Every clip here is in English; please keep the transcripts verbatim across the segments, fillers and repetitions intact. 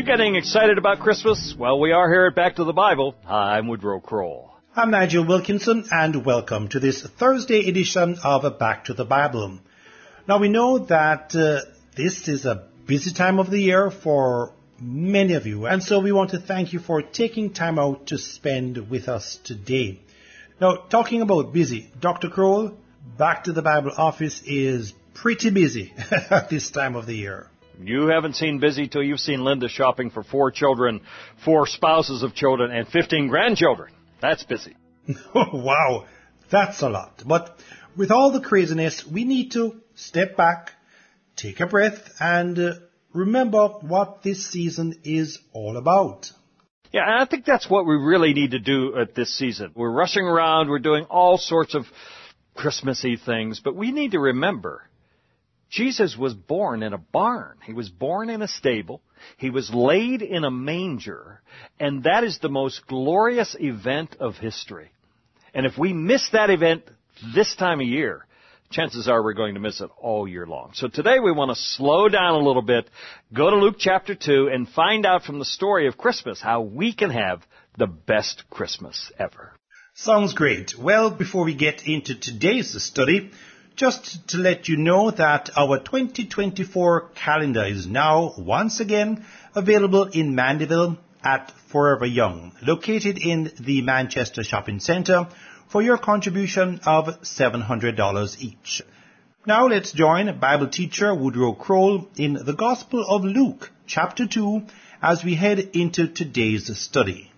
you getting excited about Christmas? Well, we are here at Back to the Bible. I'm Woodrow Kroll. I'm Nigel Wilkinson, and welcome to this Thursday edition of Back to the Bible. Now, we know that uh, this is a busy time of the year for many of you, and so we want to thank you for taking time out to spend with us today. Now, talking about busy, Doctor Kroll, Back to the Bible office is pretty busy at this time of the year. You haven't seen busy till you've seen Linda shopping for four children, four spouses of children, and fifteen grandchildren. That's busy. Wow, that's a lot. But with all the craziness, we need to step back, take a breath, and uh, remember what this season is all about. Yeah, and I think that's what we really need to do at this season. We're rushing around, we're doing all sorts of Christmassy things, but we need to remember Jesus was born in a barn. He was born in a stable. He was laid in a manger. And that is the most glorious event of history. And if we miss that event this time of year, chances are we're going to miss it all year long. So today we want to slow down a little bit, go to Luke chapter two, and find out from the story of Christmas how we can have the best Christmas ever. Sounds great. Well, before we get into today's study, just to let you know that our twenty twenty-four calendar is now once again available in Mandeville at Forever Young, located in the Manchester Shopping Centre, for your contribution of seven hundred dollars each. Now let's join Bible teacher Woodrow Kroll in the Gospel of Luke, chapter two, as we head into today's study.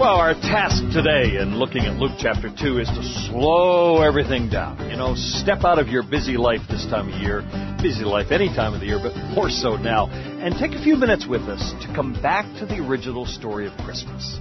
Well, our task today in looking at Luke chapter two is to slow everything down. You know, step out of your busy life this time of year, busy life any time of the year, but more so now, and take a few minutes with us to come back to the original story of Christmas.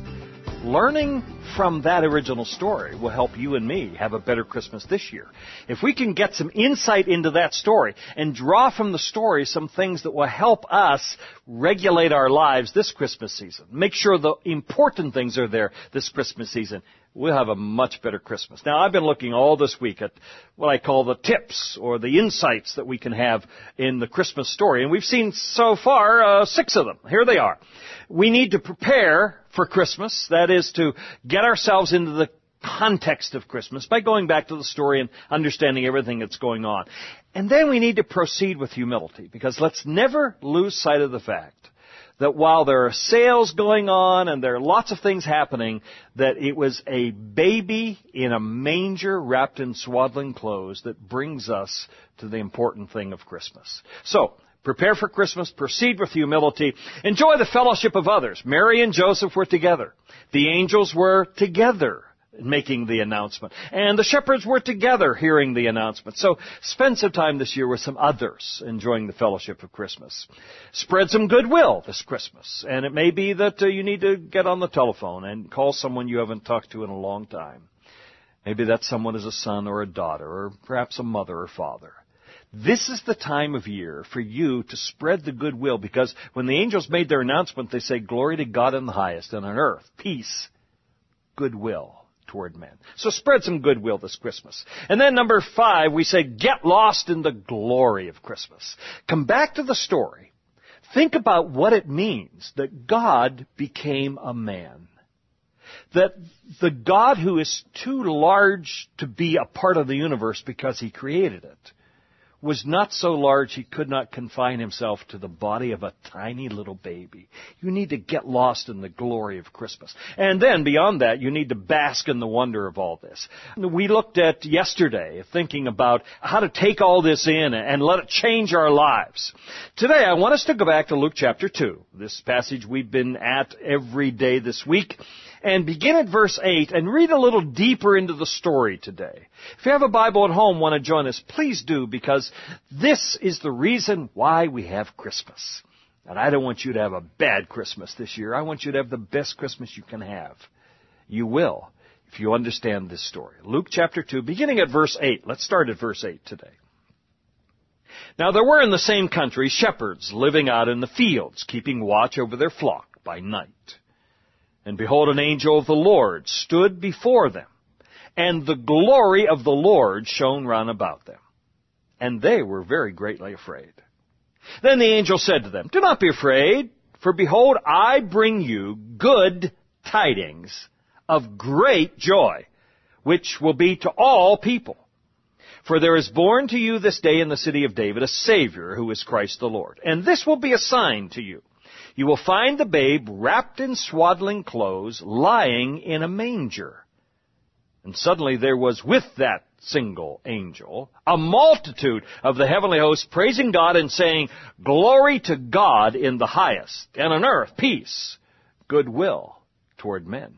Learning from that original story will help you and me have a better Christmas this year. If we can get some insight into that story and draw from the story some things that will help us regulate our lives this Christmas season, make sure the important things are there this Christmas season, we'll have a much better Christmas. Now, I've been looking all this week at what I call the tips or the insights that we can have in the Christmas story. And we've seen so far uh, six of them. Here they are. We need to prepare for Christmas. That is to get ourselves into the context of Christmas by going back to the story and understanding everything that's going on. And then we need to proceed with humility, because let's never lose sight of the fact that while there are sales going on and there are lots of things happening, that it was a baby in a manger wrapped in swaddling clothes that brings us to the important thing of Christmas. So, prepare for Christmas, proceed with humility, enjoy the fellowship of others. Mary and Joseph were together. The angels were together making the announcement. And the shepherds were together hearing the announcement. So spend some time this year with some others enjoying the fellowship of Christmas. Spread some goodwill this Christmas. And it may be that uh, you need to get on the telephone and call someone you haven't talked to in a long time. Maybe that someone is a son or a daughter or perhaps a mother or father. This is the time of year for you to spread the goodwill, because when the angels made their announcement, they say, "Glory to God in the highest, and on earth, peace, goodwill toward men." So spread some goodwill this Christmas. And then number five, we say, get lost in the glory of Christmas. Come back to the story. Think about what it means that God became a man. That the God who is too large to be a part of the universe because he created it was not so large he could not confine himself to the body of a tiny little baby. You need to get lost in the glory of Christmas. And then beyond that, you need to bask in the wonder of all this. We looked at yesterday, thinking about how to take all this in and let it change our lives. Today, I want us to go back to Luke chapter two, this passage we've been at every day this week, and begin at verse eight and read a little deeper into the story today. If you have a Bible at home, want to join us, please do, because this is the reason why we have Christmas. And I don't want you to have a bad Christmas this year. I want you to have the best Christmas you can have. You will, if you understand this story. Luke chapter two, beginning at verse eight. Let's start at verse eight today. Now there were in the same country shepherds living out in the fields, keeping watch over their flock by night. And behold, an angel of the Lord stood before them, and the glory of the Lord shone round about them. and they were very greatly afraid. Then the angel said to them, Do not be afraid, for behold, I bring you good tidings of great joy, which will be to all people. For there is born to you this day in the city of David a Savior, who is Christ the Lord. And this will be a sign to you. You will find the babe wrapped in swaddling clothes, lying in a manger. And suddenly there was with that single angel a multitude of the heavenly host praising God and saying, Glory to God in the highest, and on earth peace, goodwill toward men.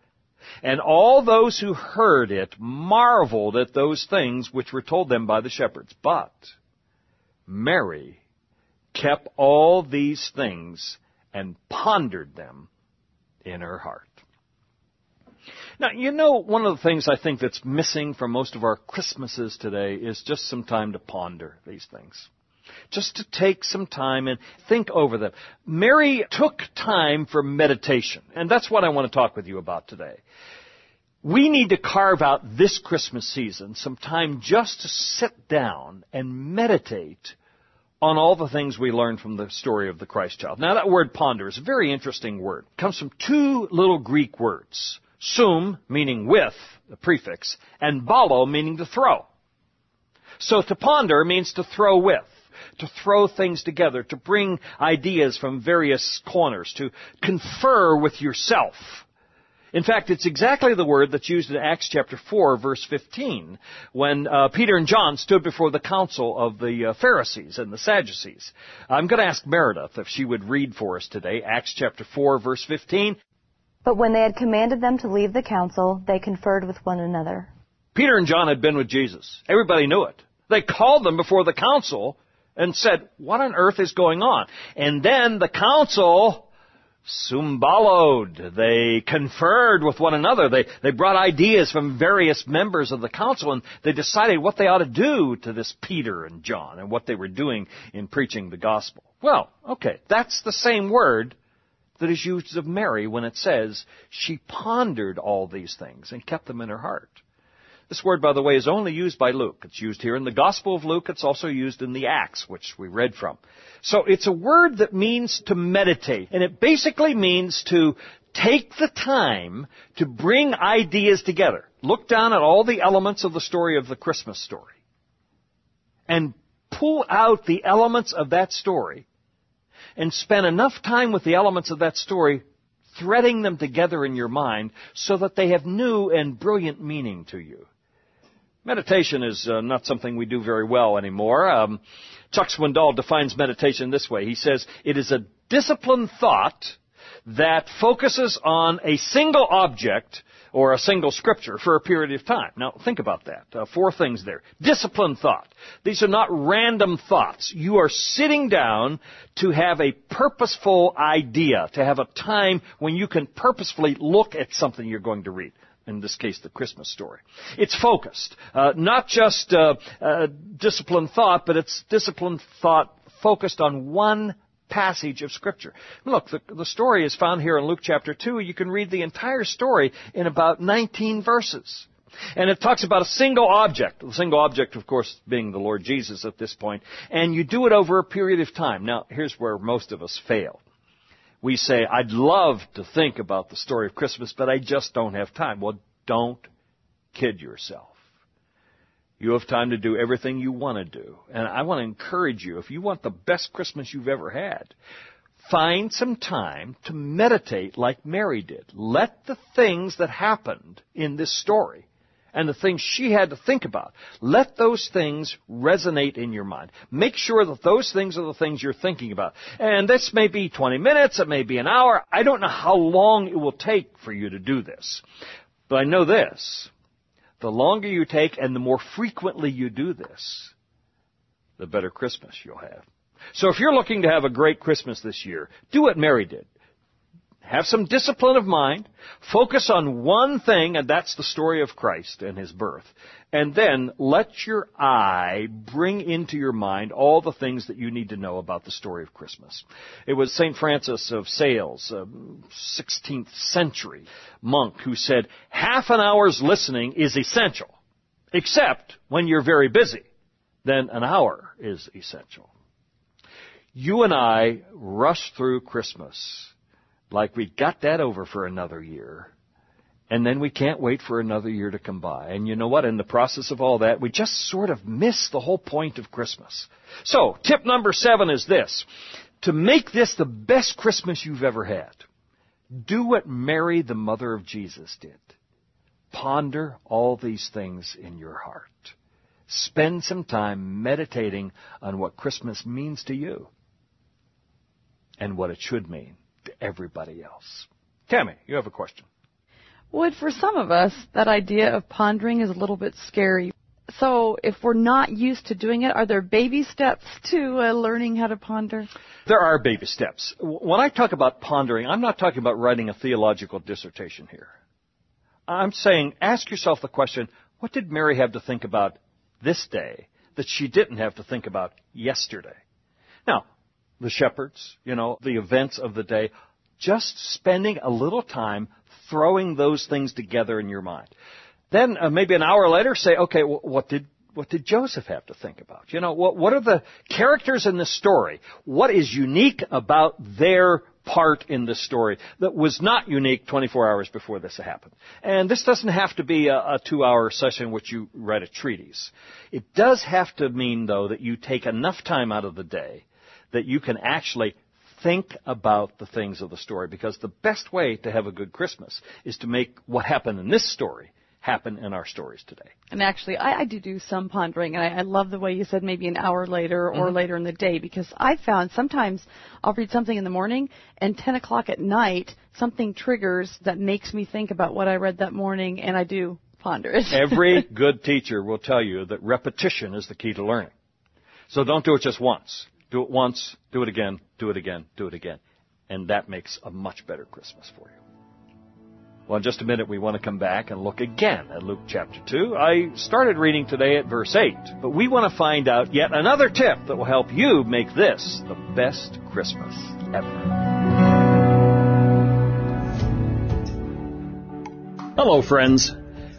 And all those who heard it marveled at those things which were told them by the shepherds. But Mary kept all these things and pondered them in her heart. Now, you know, one of the things I think that's missing from most of our Christmases today is just some time to ponder these things. Just to take some time and think over them. Mary took time for meditation, and that's what I want to talk with you about today. We need to carve out this Christmas season some time just to sit down and meditate on all the things we learned from the story of the Christ child. Now, that word ponder is a very interesting word. It comes from two little Greek words, sum, meaning with, the prefix, and balo, meaning to throw. So to ponder means to throw with. To throw things together, to bring ideas from various corners, to confer with yourself. In fact, it's exactly the word that's used in Acts chapter four, verse fifteen, when uh, Peter and John stood before the council of the uh, Pharisees and the Sadducees. I'm going to ask Meredith if she would read for us today, Acts chapter four, verse fifteen. But when they had commanded them to leave the council, they conferred with one another. Peter and John had been with Jesus. Everybody knew it. They called them before the council and said, What on earth is going on? And then the council sumballoed. They conferred with one another. They, they brought ideas from various members of the council, and they decided what they ought to do to this Peter and John and what they were doing in preaching the gospel. Well, okay, that's the same word that is used of Mary when it says she pondered all these things and kept them in her heart. This word, by the way, is only used by Luke. It's used here in the Gospel of Luke. It's also used in the Acts, which we read from. So it's a word that means to meditate, and it basically means to take the time to bring ideas together. Look down at all the elements of the story of the Christmas story and pull out the elements of that story and spend enough time with the elements of that story threading them together in your mind so that they have new and brilliant meaning to you. Meditation is uh, not something we do very well anymore. Um, Chuck Swindoll defines meditation this way. He says, it is a disciplined thought that focuses on a single object or a single scripture for a period of time. Now, think about that. Uh, four things there. Disciplined thought. These are not random thoughts. You are sitting down to have a purposeful idea, to have a time when you can purposefully look at something you're going to read. In this case, the Christmas story. It's focused. Uh, not just uh, uh, disciplined thought, but it's disciplined thought focused on one passage of Scripture. Look, the, the story is found here in Luke chapter two. You can read the entire story in about nineteen verses. And it talks about a single object. The single object, of course, being the Lord Jesus at this point. And you do it over a period of time. Now, here's where most of us fail. We say, I'd love to think about the story of Christmas, but I just don't have time. Well, don't kid yourself. You have time to do everything you want to do. And I want to encourage you, if you want the best Christmas you've ever had, find some time to meditate like Mary did. Let the things that happened in this story and the things she had to think about, let those things resonate in your mind. Make sure that those things are the things you're thinking about. And this may be twenty minutes, it may be an hour. I don't know how long it will take for you to do this. But I know this. The longer you take and the more frequently you do this, the better Christmas you'll have. So if you're looking to have a great Christmas this year, do what Mary did. Have some discipline of mind. Focus on one thing, and that's the story of Christ and his birth. And then let your eye bring into your mind all the things that you need to know about the story of Christmas. It was Saint Francis of Sales, a sixteenth century monk, who said, half an hour's listening is essential, except when you're very busy. Then an hour is essential. You and I rush through Christmas like we got that over for another year, and then we can't wait for another year to come by. And you know what? In the process of all that, we just sort of miss the whole point of Christmas. So, tip number seven is this. To make this the best Christmas you've ever had, do what Mary, the mother of Jesus, did. Ponder all these things in your heart. Spend some time meditating on what Christmas means to you and what it should mean to everybody else. Tammy, you have a question. Would, for some of us, that idea of pondering is a little bit scary. So if we're not used to doing it, are there baby steps to uh, learning how to ponder? There are baby steps. When I talk about pondering, I'm not talking about writing a theological dissertation here. I'm saying ask yourself the question, what did Mary have to think about this day that she didn't have to think about yesterday? Now, the shepherds, you know, the events of the day, just spending a little time throwing those things together in your mind. Then uh, maybe an hour later say, okay, well, what did what did Joseph have to think about? You know, what, what are the characters in this story? What is unique about their part in the story that was not unique twenty-four hours before this happened? And this doesn't have to be a, a two-hour session in which you write a treatise. It does have to mean, though, that you take enough time out of the day that you can actually think about the things of the story, because the best way to have a good Christmas is to make what happened in this story happen in our stories today. And actually, I, I do do some pondering, and I, I love the way you said maybe an hour later or mm-hmm. later in the day, because I found sometimes I'll read something in the morning, and ten o'clock at night, something triggers that makes me think about what I read that morning, and I do ponder it. Every good teacher will tell you that repetition is the key to learning. So don't do it just once. Do it once, do it again, do it again, do it again. And that makes a much better Christmas for you. Well, in just a minute, we want to come back and look again at Luke chapter two. I started reading today at verse eight, but we want to find out yet another tip that will help you make this the best Christmas ever. Hello, friends.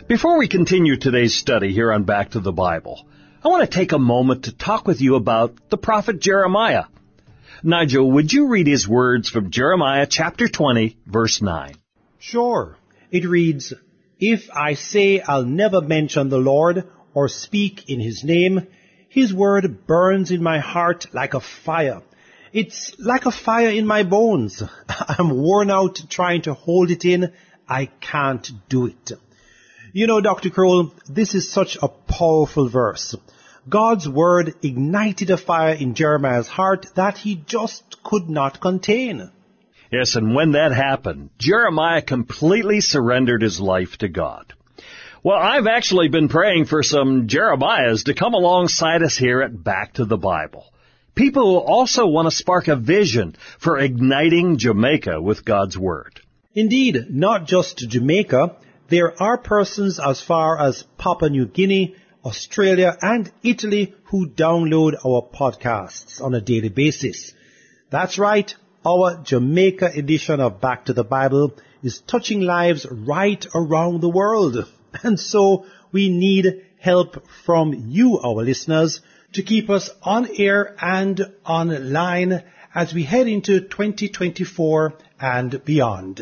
Before we continue today's study here on Back to the Bible, I want to take a moment to talk with you about the prophet Jeremiah. Nigel, would you read his words from Jeremiah chapter twenty, verse nine? Sure. It reads, If I say I'll never mention the Lord or speak in his name, his word burns in my heart like a fire. It's like a fire in my bones. I'm worn out trying to hold it in. I can't do it. You know, Doctor Kroll, this is such a powerful verse. God's word ignited a fire in Jeremiah's heart that he just could not contain. Yes, and when that happened, Jeremiah completely surrendered his life to God. Well, I've actually been praying for some Jeremiahs to come alongside us here at Back to the Bible. People who also want to spark a vision for igniting Jamaica with God's word. Indeed, not just Jamaica. There are persons as far as Papua New Guinea, Australia, and Italy who download our podcasts on a daily basis. That's right, our Jamaica edition of Back to the Bible is touching lives right around the world. And so we need help from you, our listeners, to keep us on air and online as we head into twenty twenty-four and beyond.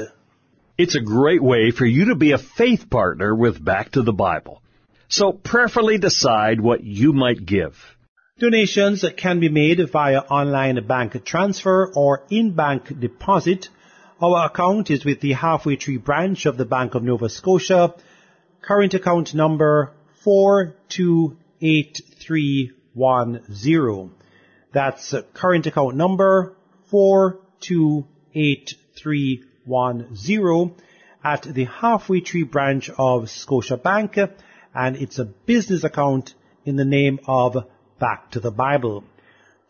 It's a great way for you to be a faith partner with Back to the Bible. So prayerfully decide what you might give. Donations can be made via online bank transfer or in-bank deposit. Our account is with the Halfway Tree branch of the Bank of Nova Scotia. Current account number four two eight three one zero. That's current account number four two eight three one zero. One zero at the Halfway Tree branch of Scotia Bank, and it's a business account in the name of Back to the Bible.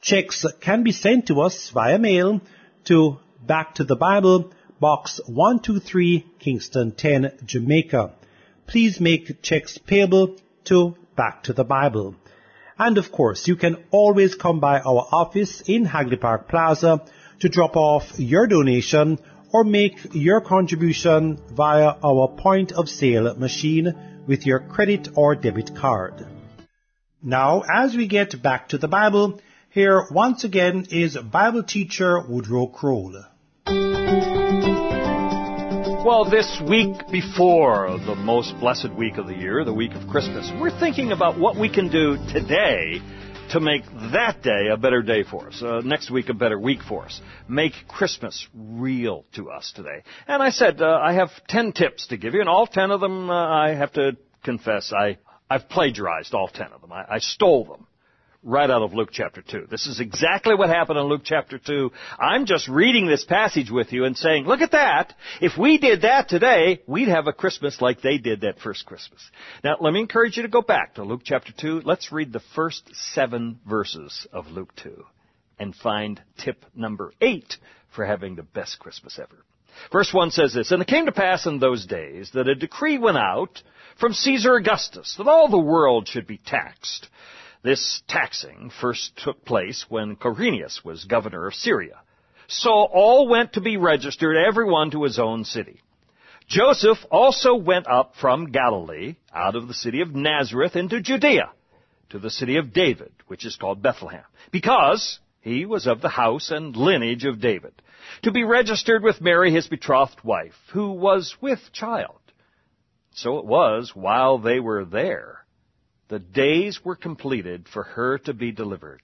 Checks can be sent to us via mail to Back to the Bible, Box one two three, Kingston ten, Jamaica. Please make checks payable to Back to the Bible. And of course, you can always come by our office in Hagley Park Plaza to drop off your donation or make your contribution via our point of sale machine with your credit or debit card. Now, as we get back to the Bible, here once again is Bible teacher Woodrow Kroll. Well, this week before the most blessed week of the year, the week of Christmas, we're thinking about what we can do today to make that day a better day for us, uh, next week a better week for us. Make Christmas real to us today. And I said, uh, I have ten tips to give you, and all ten of them, uh, I have to confess, I, I've plagiarized all ten of them. I, I stole them right out of Luke chapter two. This is exactly what happened in Luke chapter two. I'm just reading this passage with you and saying, look at that. If we did that today, we'd have a Christmas like they did that first Christmas. Now, let me encourage you to go back to Luke chapter two. Let's read the first seven verses of Luke two and find tip number eight for having the best Christmas ever. Verse one says this, "And it came to pass in those days that a decree went out from Caesar Augustus that all the world should be taxed. This taxing first took place when Quirinius was governor of Syria. So all went to be registered, everyone to his own city. Joseph also went up from Galilee, out of the city of Nazareth, into Judea, to the city of David, which is called Bethlehem, because he was of the house and lineage of David, to be registered with Mary, his betrothed wife, who was with child. So it was while they were there, the days were completed for her to be delivered,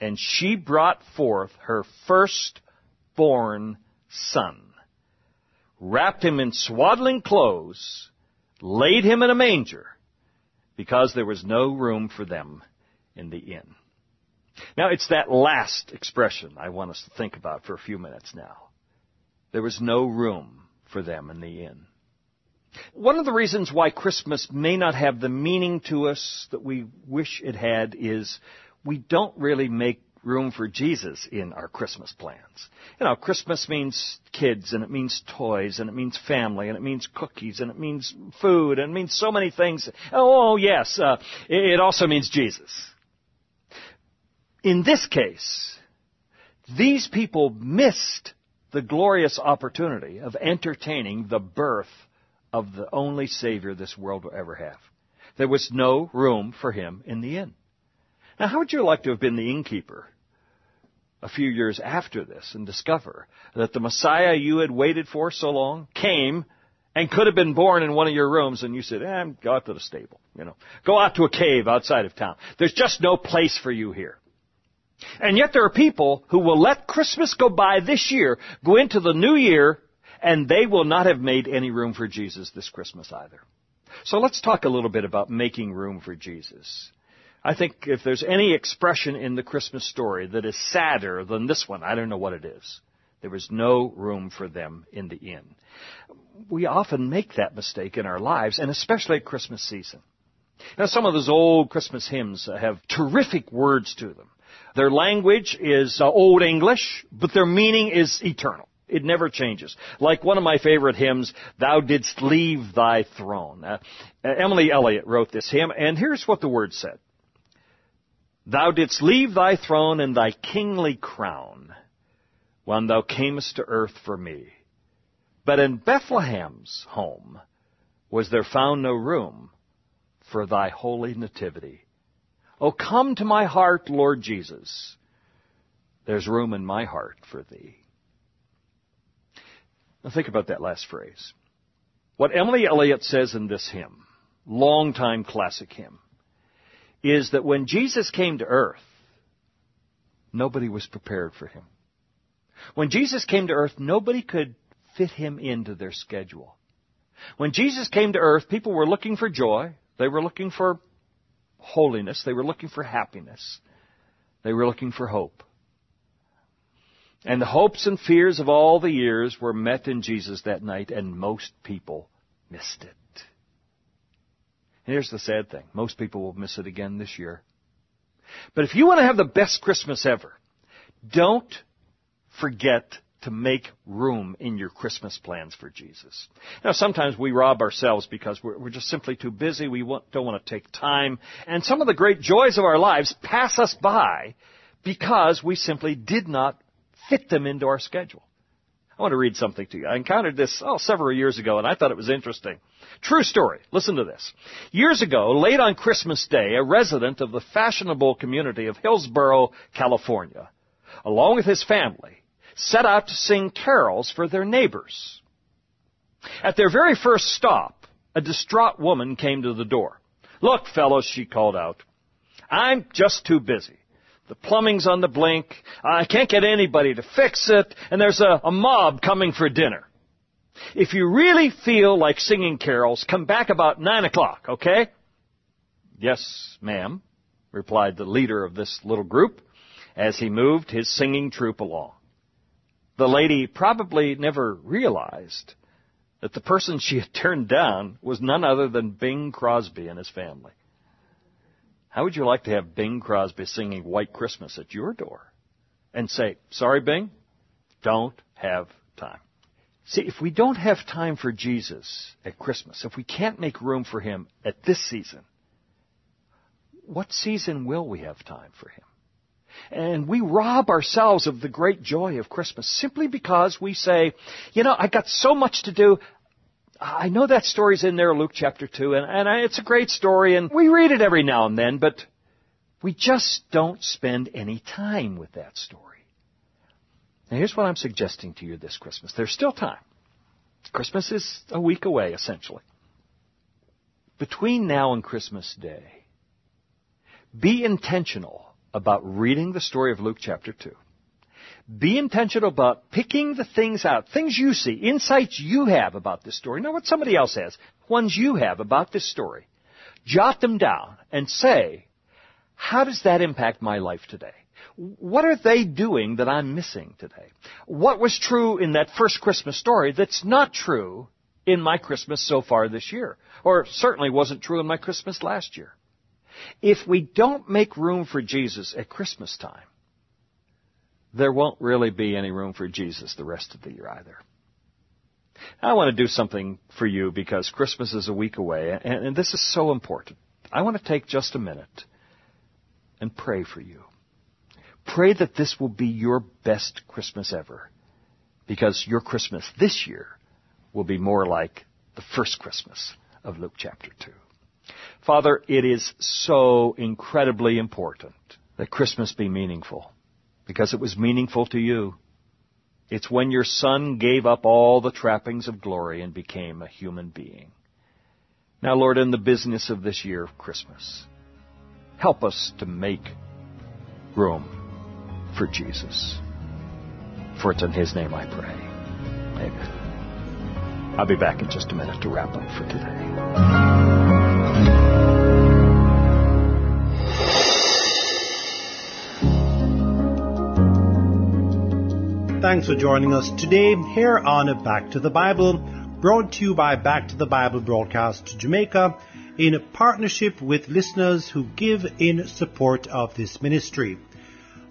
and she brought forth her firstborn son, wrapped him in swaddling clothes, laid him in a manger, because there was no room for them in the inn." Now, it's that last expression I want us to think about for a few minutes now. There was no room for them in the inn. One of the reasons why Christmas may not have the meaning to us that we wish it had is we don't really make room for Jesus in our Christmas plans. You know, Christmas means kids, and it means toys, and it means family, and it means cookies, and it means food, and it means so many things. Oh, yes, uh, it also means Jesus. In this case, these people missed the glorious opportunity of entertaining the birth of the only Savior this world will ever have. There was no room for him in the inn. Now, how would you like to have been the innkeeper a few years after this and discover that the Messiah you had waited for so long came and could have been born in one of your rooms, and you said, eh, go out to the stable, you know, go out to a cave outside of town. There's just no place for you here. And yet there are people who will let Christmas go by this year, go into the new year, and they will not have made any room for Jesus this Christmas either. So let's talk a little bit about making room for Jesus. I think if there's any expression in the Christmas story that is sadder than this one, I don't know what it is. There was no room for them in the inn. We often make that mistake in our lives, and especially at Christmas season. Now, some of those old Christmas hymns have terrific words to them. Their language is Old English, but their meaning is eternal. It never changes. Like one of my favorite hymns, "Thou Didst Leave Thy Throne." Uh, Emily Elliott wrote this hymn, and here's what the words said. "Thou didst leave thy throne and thy kingly crown when thou camest to earth for me. But in Bethlehem's home was there found no room for thy holy nativity. O come to my heart, Lord Jesus. There's room in my heart for thee." Now think about that last phrase. What Emily Elliott says in this hymn, longtime classic hymn, is that when Jesus came to earth, nobody was prepared for him. When Jesus came to earth, nobody could fit him into their schedule. When Jesus came to earth, people were looking for joy. They were looking for holiness. They were looking for happiness. They were looking for hope. And the hopes and fears of all the years were met in Jesus that night, and most people missed it. And here's the sad thing. Most people will miss it again this year. But if you want to have the best Christmas ever, don't forget to make room in your Christmas plans for Jesus. Now, sometimes we rob ourselves because we're, we're just simply too busy. We want, don't want to take time. And some of the great joys of our lives pass us by because we simply did not fit them into our schedule. I want to read something to you. I encountered this oh, several years ago, and I thought it was interesting. True story. Listen to this. Years ago, late on Christmas Day, a resident of the fashionable community of Hillsboro, California, along with his family, set out to sing carols for their neighbors. At their very first stop, a distraught woman came to the door. "Look, fellows," she called out, "I'm just too busy. The plumbing's on the blink, I can't get anybody to fix it, and there's a, a mob coming for dinner. If you really feel like singing carols, come back about nine o'clock, okay?" "Yes, ma'am," replied the leader of this little group as he moved his singing troupe along. The lady probably never realized that the person she had turned down was none other than Bing Crosby and his family. How would you like to have Bing Crosby singing White Christmas at your door and say, "Sorry, Bing, don't have time"? See, if we don't have time for Jesus at Christmas, if we can't make room for him at this season, what season will we have time for him? And we rob ourselves of the great joy of Christmas simply because we say, you know, I got so much to do. I know that story's in there, Luke chapter two, and, and I, it's a great story, and we read it every now and then, but we just don't spend any time with that story. Now, here's what I'm suggesting to you this Christmas. There's still time. Christmas is a week away, essentially. Between now and Christmas Day, be intentional about reading the story of Luke chapter two. Be intentional about picking the things out, things you see, insights you have about this story. Not what somebody else has, ones you have about this story. Jot them down and say, how does that impact my life today? What are they doing that I'm missing today? What was true in that first Christmas story that's not true in my Christmas so far this year? Or certainly wasn't true in my Christmas last year. If we don't make room for Jesus at Christmas time, there won't really be any room for Jesus the rest of the year either. I want to do something for you because Christmas is a week away, and, and this is so important. I want to take just a minute and pray for you. Pray that this will be your best Christmas ever, because your Christmas this year will be more like the first Christmas of Luke chapter two. Father, it is so incredibly important that Christmas be meaningful, because it was meaningful to you. It's when your Son gave up all the trappings of glory and became a human being. Now, Lord, in the business of this year of Christmas, help us to make room for Jesus. For it's in his name I pray. Amen. I'll be back in just a minute to wrap up for today. Thanks for joining us today here on Back to the Bible, brought to you by Back to the Bible Broadcast Jamaica, in a partnership with listeners who give in support of this ministry.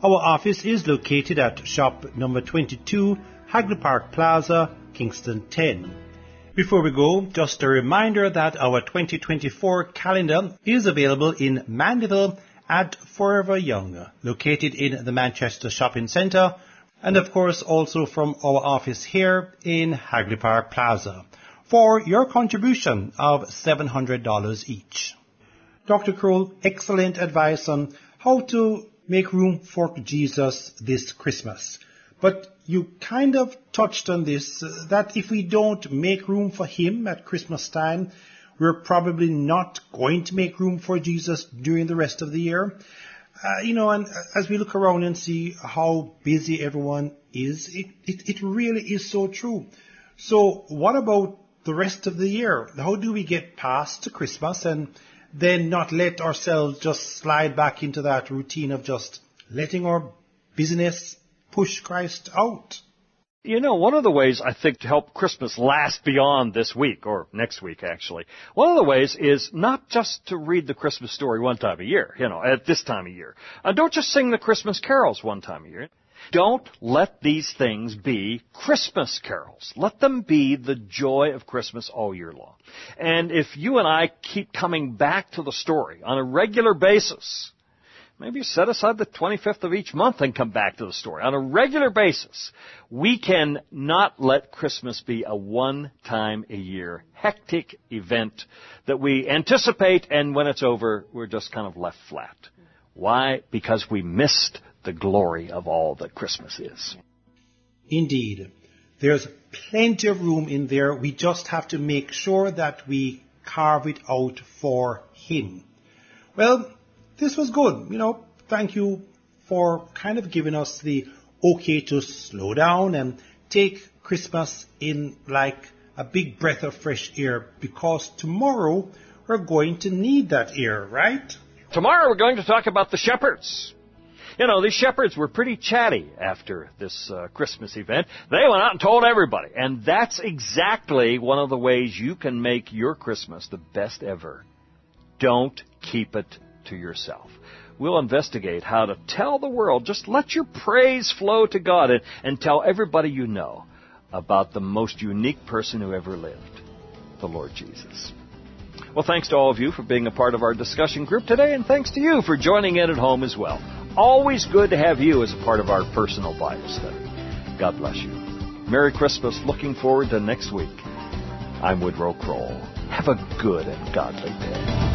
Our office is located at shop number twenty-two, Hagley Park Plaza, Kingston ten. Before we go, just a reminder that our twenty twenty-four calendar is available in Mandeville at Forever Young, located in the Manchester Shopping Centre, and of course also from our office here in Hagley Park Plaza, for your contribution of seven hundred dollars each. Doctor Kroll, excellent advice on how to make room for Jesus this Christmas. But you kind of touched on this, that if we don't make room for him at Christmas time, we're probably not going to make room for Jesus during the rest of the year. Uh, you know, and as we look around and see how busy everyone is, it, it, it really is so true. So what about the rest of the year? How do we get past Christmas and then not let ourselves just slide back into that routine of just letting our busyness push Christ out? You know, one of the ways, I think, to help Christmas last beyond this week, or next week, actually, one of the ways is not just to read the Christmas story one time a year, you know, at this time of year. Uh, don't just sing the Christmas carols one time a year. Don't let these things be Christmas carols. Let them be the joy of Christmas all year long. And if you and I keep coming back to the story on a regular basis, maybe set aside the twenty-fifth of each month and come back to the story on a regular basis. We can not let Christmas be a one-time-a-year hectic event that we anticipate, and when it's over, we're just kind of left flat. Why? Because we missed the glory of all that Christmas is. Indeed. There's plenty of room in there. We just have to make sure that we carve it out for Him. Well, this was good, you know, thank you for kind of giving us the okay to slow down and take Christmas in like a big breath of fresh air, because tomorrow we're going to need that air, right? Tomorrow we're going to talk about the shepherds. You know, these shepherds were pretty chatty after this uh, Christmas event. They went out and told everybody, and that's exactly one of the ways you can make your Christmas the best ever. Don't keep it to yourself. We'll investigate how to tell the world, just let your praise flow to God and, and tell everybody you know about the most unique person who ever lived, the Lord Jesus. Well, thanks to all of you for being a part of our discussion group today, and thanks to you for joining in at home as well. Always good to have you as a part of our personal Bible study. God bless you. Merry Christmas. Looking forward to next week. I'm Woodrow Kroll. Have a good and godly day.